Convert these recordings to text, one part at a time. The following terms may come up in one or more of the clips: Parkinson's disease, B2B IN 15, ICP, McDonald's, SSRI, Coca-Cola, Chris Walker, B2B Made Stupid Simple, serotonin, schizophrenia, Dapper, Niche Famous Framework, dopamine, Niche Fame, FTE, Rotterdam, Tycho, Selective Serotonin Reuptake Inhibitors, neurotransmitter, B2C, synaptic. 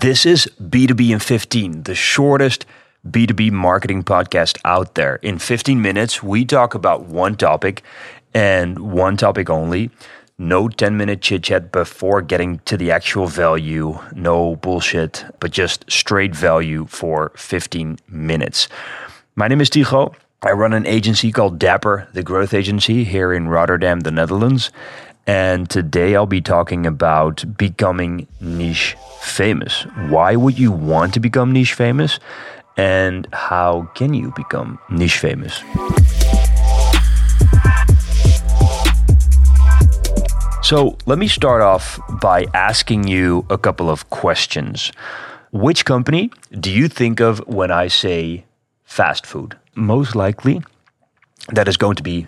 This is B2B in 15, the shortest B2B marketing podcast out there. In 15 minutes, we talk about one topic and one topic only. No 10-minute chit-chat before getting to the actual value. No bullshit, but just straight value for 15 minutes. My name is Tycho. I run an agency called Dapper, the growth agency here in Rotterdam, the Netherlands. And today I'll be talking about becoming niche famous. Why would you want to become niche famous? And how can you become niche famous? So let me start off by asking you a couple of questions. Which company do you think of when I say fast food? Most likely that is going to be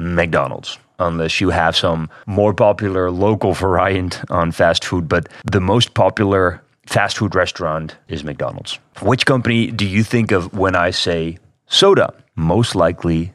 McDonald's, unless you have some more popular local variant on fast food, but the most popular fast food restaurant is McDonald's. Which company do you think of when I say soda? Most likely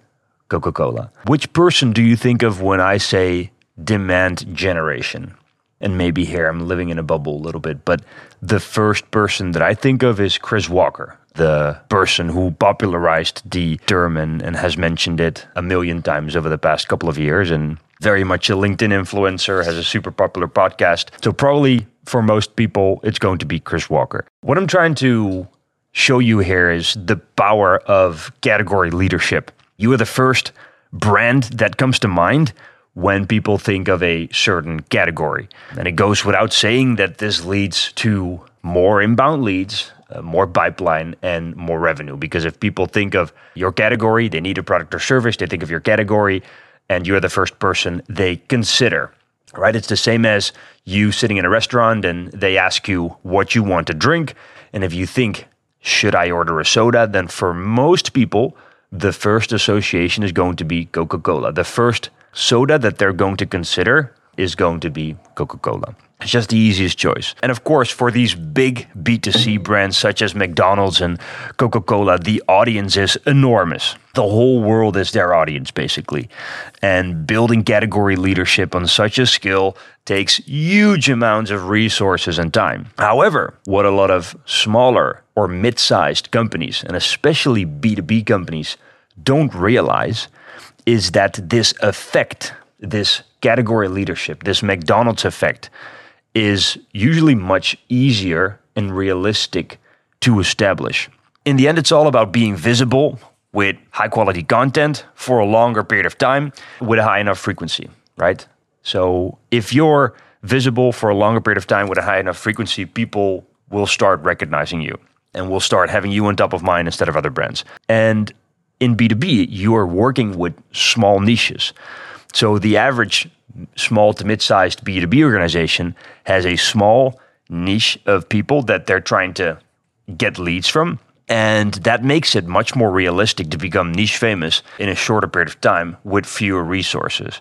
Coca-Cola. Which person do you think of when I say demand generation? And maybe here I'm living in a bubble a little bit, but the first person that I think of is Chris Walker, the person who popularized the term and has mentioned it a million times over the past couple of years, and very much a LinkedIn influencer, has a super popular podcast. So probably for most people, it's going to be Chris Walker. What I'm trying to show you here is the power of category leadership. You are the first brand that comes to mind when people think of a certain category. And it goes without saying that this leads to more inbound leads, more pipeline, and more revenue. Because if people think of your category, they need a product or service, they think of your category, and you're the first person they consider, right? It's the same as you sitting in a restaurant and they ask you what you want to drink. And if you think, should I order a soda? Then for most people, the first association is going to be Coca-Cola. The first soda that they're going to consider is going to be Coca-Cola. It's just the easiest choice. And of course, for these big B2C brands such as McDonald's and Coca-Cola, the audience is enormous. The whole world is their audience, basically. And building category leadership on such a scale takes huge amounts of resources and time. However, what a lot of smaller or mid-sized companies, and especially B2B companies, don't realize is that this effect, this category leadership, this McDonald's effect, is usually much easier and realistic to establish. In the end, it's all about being visible with high quality content for a longer period of time with a high enough frequency, right? So if you're visible for a longer period of time with a high enough frequency, people will start recognizing you and will start having you on top of mind instead of other brands. And in B2B, you are working with small niches. So the average small to mid-sized B2B organization has a small niche of people that they're trying to get leads from. And that makes it much more realistic to become niche famous in a shorter period of time with fewer resources.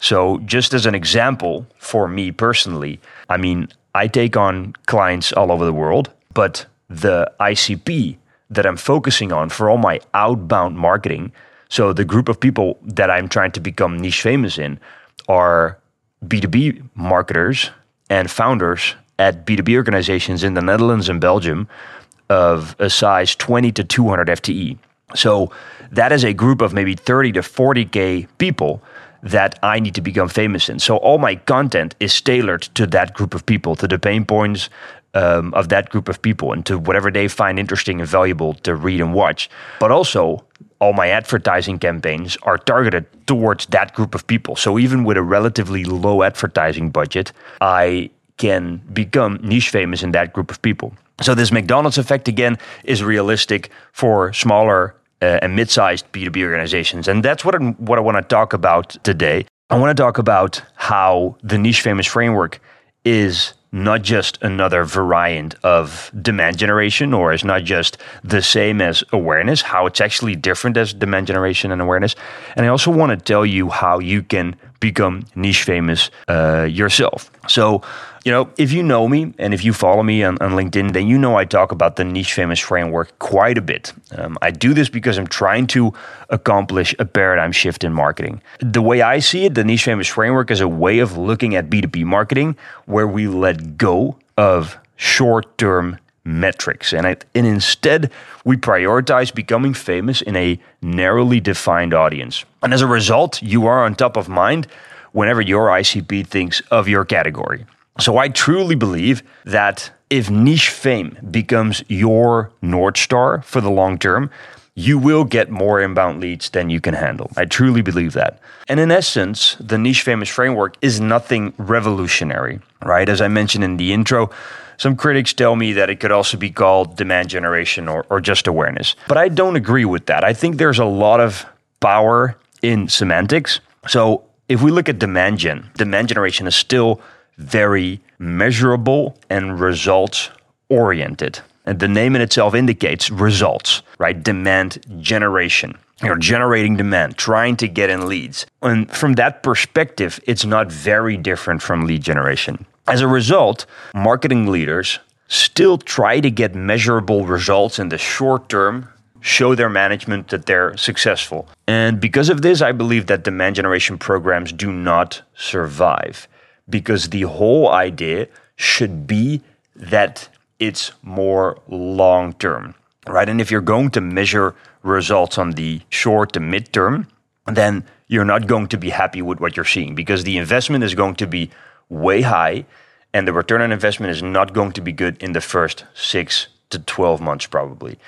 So just as an example, for me personally, I mean, I take on clients all over the world, but the ICP that I'm focusing on for all my outbound marketing, so the group of people that I'm trying to become niche famous in, are B2B marketers and founders at B2B organizations in the Netherlands and Belgium of a size 20 to 200 FTE. So that is a group of maybe 30 to 40K people that I need to become famous in. So all my content is tailored to that group of people, to the pain points of that group of people, and to whatever they find interesting and valuable to read and watch. But also, all my advertising campaigns are targeted towards that group of people. So even with a relatively low advertising budget, I can become niche famous in that group of people. So this McDonald's effect, again, is realistic for smaller and mid-sized B2B organizations. And that's what I want to talk about today. I want to talk about how the Niche Famous Framework is not just another variant of demand generation, or is not just the same as awareness, how it's actually different as demand generation and awareness. And I also want to tell you how you can become niche famous yourself. So, you know, if you know me and if you follow me on LinkedIn, then you know I talk about the Niche Famous Framework quite a bit. I do this because I'm trying to accomplish a paradigm shift in marketing. The way I see it, the Niche Famous Framework is a way of looking at B2B marketing where we let go of short-term metrics. And instead, we prioritize becoming famous in a narrowly defined audience. And as a result, you are on top of mind whenever your ICP thinks of your category. So I truly believe that if niche fame becomes your North Star for the long term, you will get more inbound leads than you can handle. I truly believe that. And in essence, the Niche Famous Framework is nothing revolutionary, right? As I mentioned in the intro, some critics tell me that it could also be called demand generation or just awareness. But I don't agree with that. I think there's a lot of power in semantics. So if we look at demand gen, demand generation is still very measurable and results-oriented. And the name in itself indicates results, right? Demand generation. You're generating demand, trying to get in leads. And from that perspective, it's not very different from lead generation. As a result, marketing leaders still try to get measurable results in the short term, show their management that they're successful. And because of this, I believe that demand generation programs do not survive, because the whole idea should be that it's more long-term, right? And if you're going to measure results on the short to mid-term, then you're not going to be happy with what you're seeing, because the investment is going to be way high and the return on investment is not going to be good in the first 6 to 12 months probably.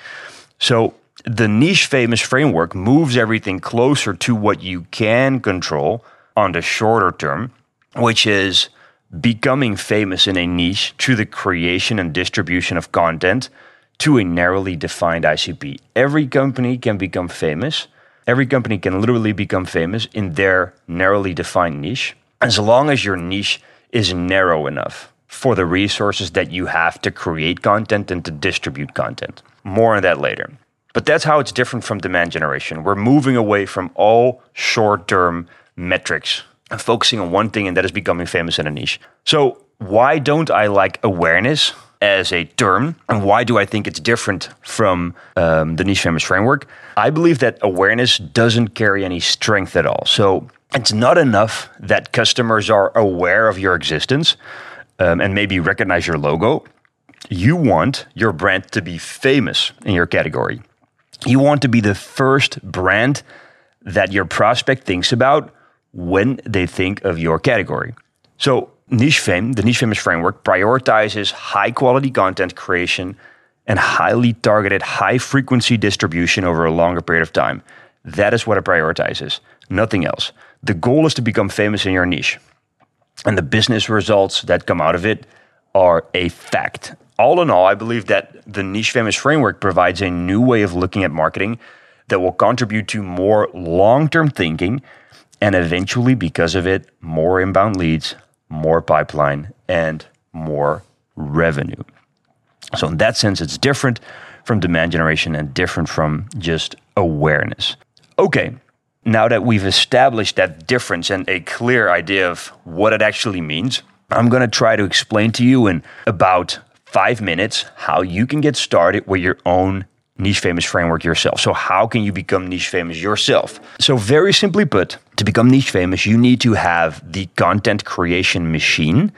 So the Niche Famous Framework moves everything closer to what you can control on the shorter term, which is becoming famous in a niche through the creation and distribution of content to a narrowly defined ICP. Every company can become famous. Every company can literally become famous in their narrowly defined niche, as long as your niche is narrow enough for the resources that you have to create content and to distribute content. More on that later. But that's how it's different from demand generation. We're moving away from all short-term metrics and focusing on one thing, and that is becoming famous in a niche. So why don't I like awareness as a term? And why do I think it's different from the Niche Famous Framework? I believe that awareness doesn't carry any strength at all. So it's not enough that customers are aware of your existence and maybe recognize your logo. You want your brand to be famous in your category. You want to be the first brand that your prospect thinks about when they think of your category. So niche fame, the Niche Famous Framework, prioritizes high quality content creation and highly targeted, high frequency distribution over a longer period of time. That is what it prioritizes, nothing else. The goal is to become famous in your niche, and the business results that come out of it are a fact. All in all, I believe that the Niche Famous Framework provides a new way of looking at marketing that will contribute to more long-term thinking, and eventually, because of it, more inbound leads, more pipeline, and more revenue. So in that sense, it's different from demand generation and different from just awareness. Okay, now that we've established that difference and a clear idea of what it actually means, I'm going to try to explain to you in about 5 minutes how you can get started with your own Niche Famous Framework yourself. So how can you become niche famous yourself? So very simply put, to become niche famous, you need to have the content creation machine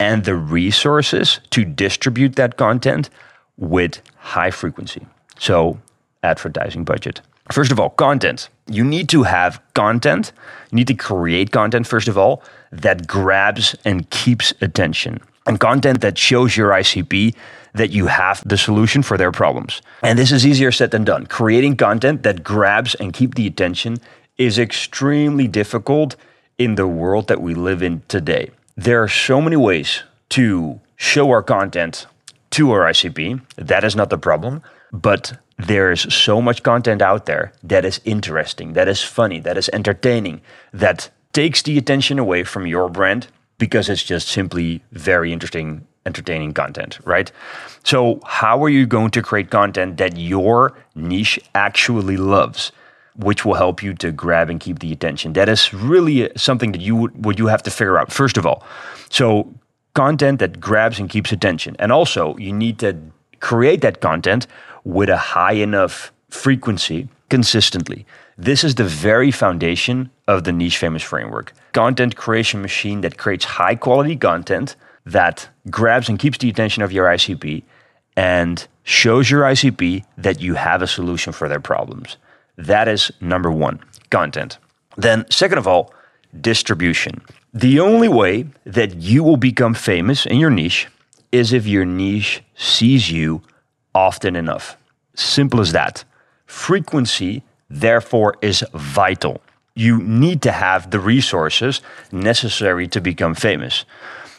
and the resources to distribute that content with high frequency. So advertising budget. First of all, content. You need to have content. You need to create content, first of all, that grabs and keeps attention, and content that shows your ICP that you have the solution for their problems. And this is easier said than done. Creating content that grabs and keeps the attention is extremely difficult in the world that we live in today. There are so many ways to show our content to our ICP. That is not the problem, but there is so much content out there that is interesting, that is funny, that is entertaining, that takes the attention away from your brand, because it's just simply very interesting, entertaining content, right? So how are you going to create content that your niche actually loves, which will help you to grab and keep the attention? That is really something that you have to figure out, first of all. So content that grabs and keeps attention. And also, you need to create that content with a high enough frequency consistently. This is the very foundation of the Niche Famous Framework. Content creation machine that creates high quality content that grabs and keeps the attention of your ICP and shows your ICP that you have a solution for their problems. That is number one, content. Then second of all, distribution. The only way that you will become famous in your niche is if your niche sees you often enough. Simple as that. Frequency, therefore, is vital. You need to have the resources necessary to become famous.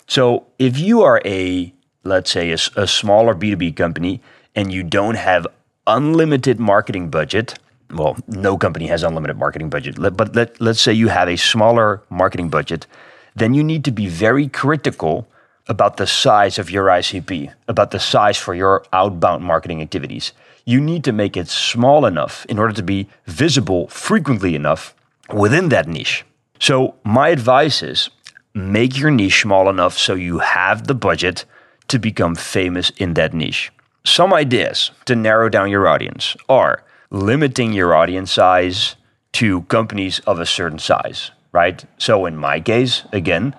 So if you are a, let's say, a smaller B2B company and you don't have unlimited marketing budget, well, no company has unlimited marketing budget, but let's say you have a smaller marketing budget, then you need to be very critical about the size of your ICP, about the size for your outbound marketing activities. You need to make it small enough in order to be visible frequently enough within that niche. So my advice is make your niche small enough so you have the budget to become famous in that niche. Some ideas to narrow down your audience are limiting your audience size to companies of a certain size, right? So in my case, again,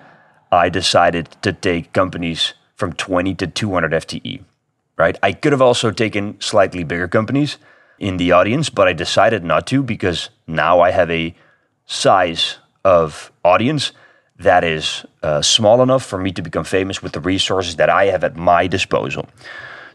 I decided to take companies from 20 to 200 FTE, right? I could have also taken slightly bigger companies in the audience, but I decided not to because now I have a size of audience that is small enough for me to become famous with the resources that I have at my disposal.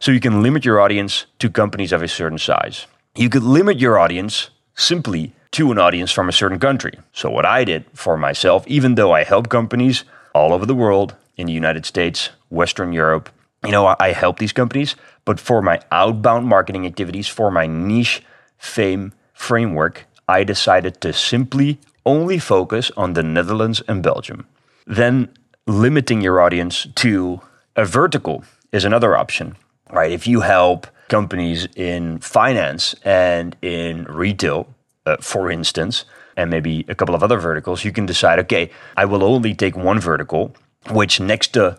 So you can limit your audience to companies of a certain size. You could limit your audience simply to an audience from a certain country. So what I did for myself, even though I help companies all over the world, in the United States, Western Europe, I help these companies, but for my outbound marketing activities, for my niche fame framework, I decided to simply only focus on the Netherlands and Belgium. Then limiting your audience to a vertical is another option, right? If you help companies in finance and in retail, for instance, and maybe a couple of other verticals, you can decide, okay, I will only take one vertical, which next to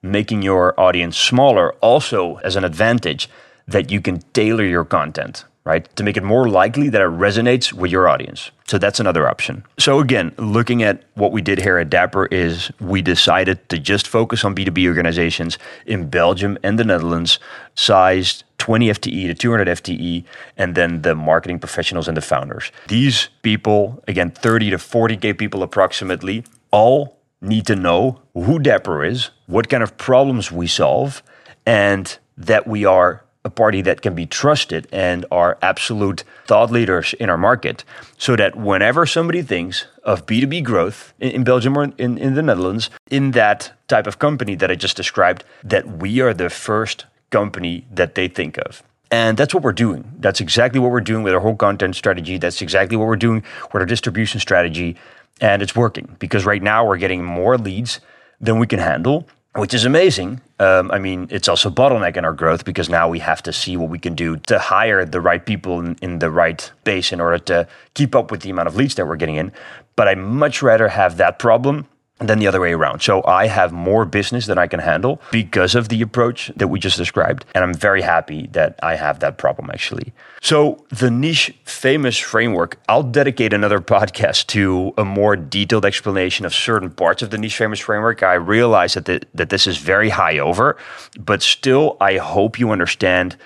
making your audience smaller also has an advantage that you can tailor your content, right? To make it more likely that it resonates with your audience. So that's another option. So again, looking at what we did here at Dapper is we decided to just focus on B2B organizations in Belgium and the Netherlands, sized 20 FTE to 200 FTE, and then the marketing professionals and the founders. These people, again, 30 to 40K people approximately, all need to know who Dapper is, what kind of problems we solve, and that we are a party that can be trusted and are absolute thought leaders in our market, so that whenever somebody thinks of B2B growth in Belgium or in the Netherlands, in that type of company that I just described, that we are the first company that they think of. And that's what we're doing. That's exactly what we're doing with our whole content strategy. That's exactly what we're doing with our distribution strategy. And it's working because right now we're getting more leads than we can handle, which is amazing. It's also a bottleneck in our growth because now we have to see what we can do to hire the right people in the right base in order to keep up with the amount of leads that we're getting in. But I much rather have that problem than the other way around. So I have more business than I can handle because of the approach that we just described. And I'm very happy that I have that problem actually. So the Niche Famous Framework, I'll dedicate another podcast to a more detailed explanation of certain parts of the Niche Famous Framework. I realize that this is very high over, but still I hope you understand,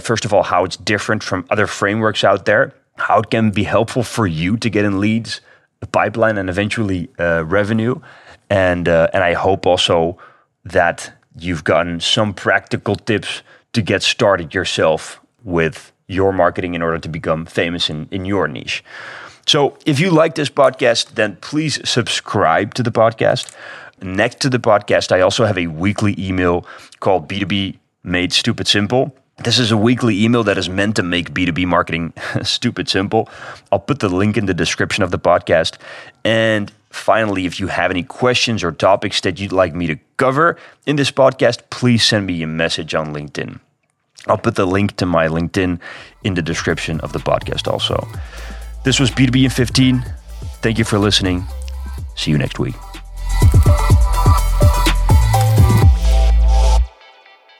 first of all, how it's different from other frameworks out there, how it can be helpful for you to get in leads, a pipeline, and eventually revenue. And I hope also that you've gotten some practical tips to get started yourself with your marketing in order to become famous in your niche. So if you like this podcast, then please subscribe to the podcast. Next to the podcast, I also have a weekly email called B2B Made Stupid Simple. This is a weekly email that is meant to make B2B marketing stupid simple. I'll put the link in the description of the podcast. And finally, if you have any questions or topics that you'd like me to cover in this podcast, please send me a message on LinkedIn. I'll put the link to my LinkedIn in the description of the podcast also. This was B2B in 15. Thank you for listening. See you next week.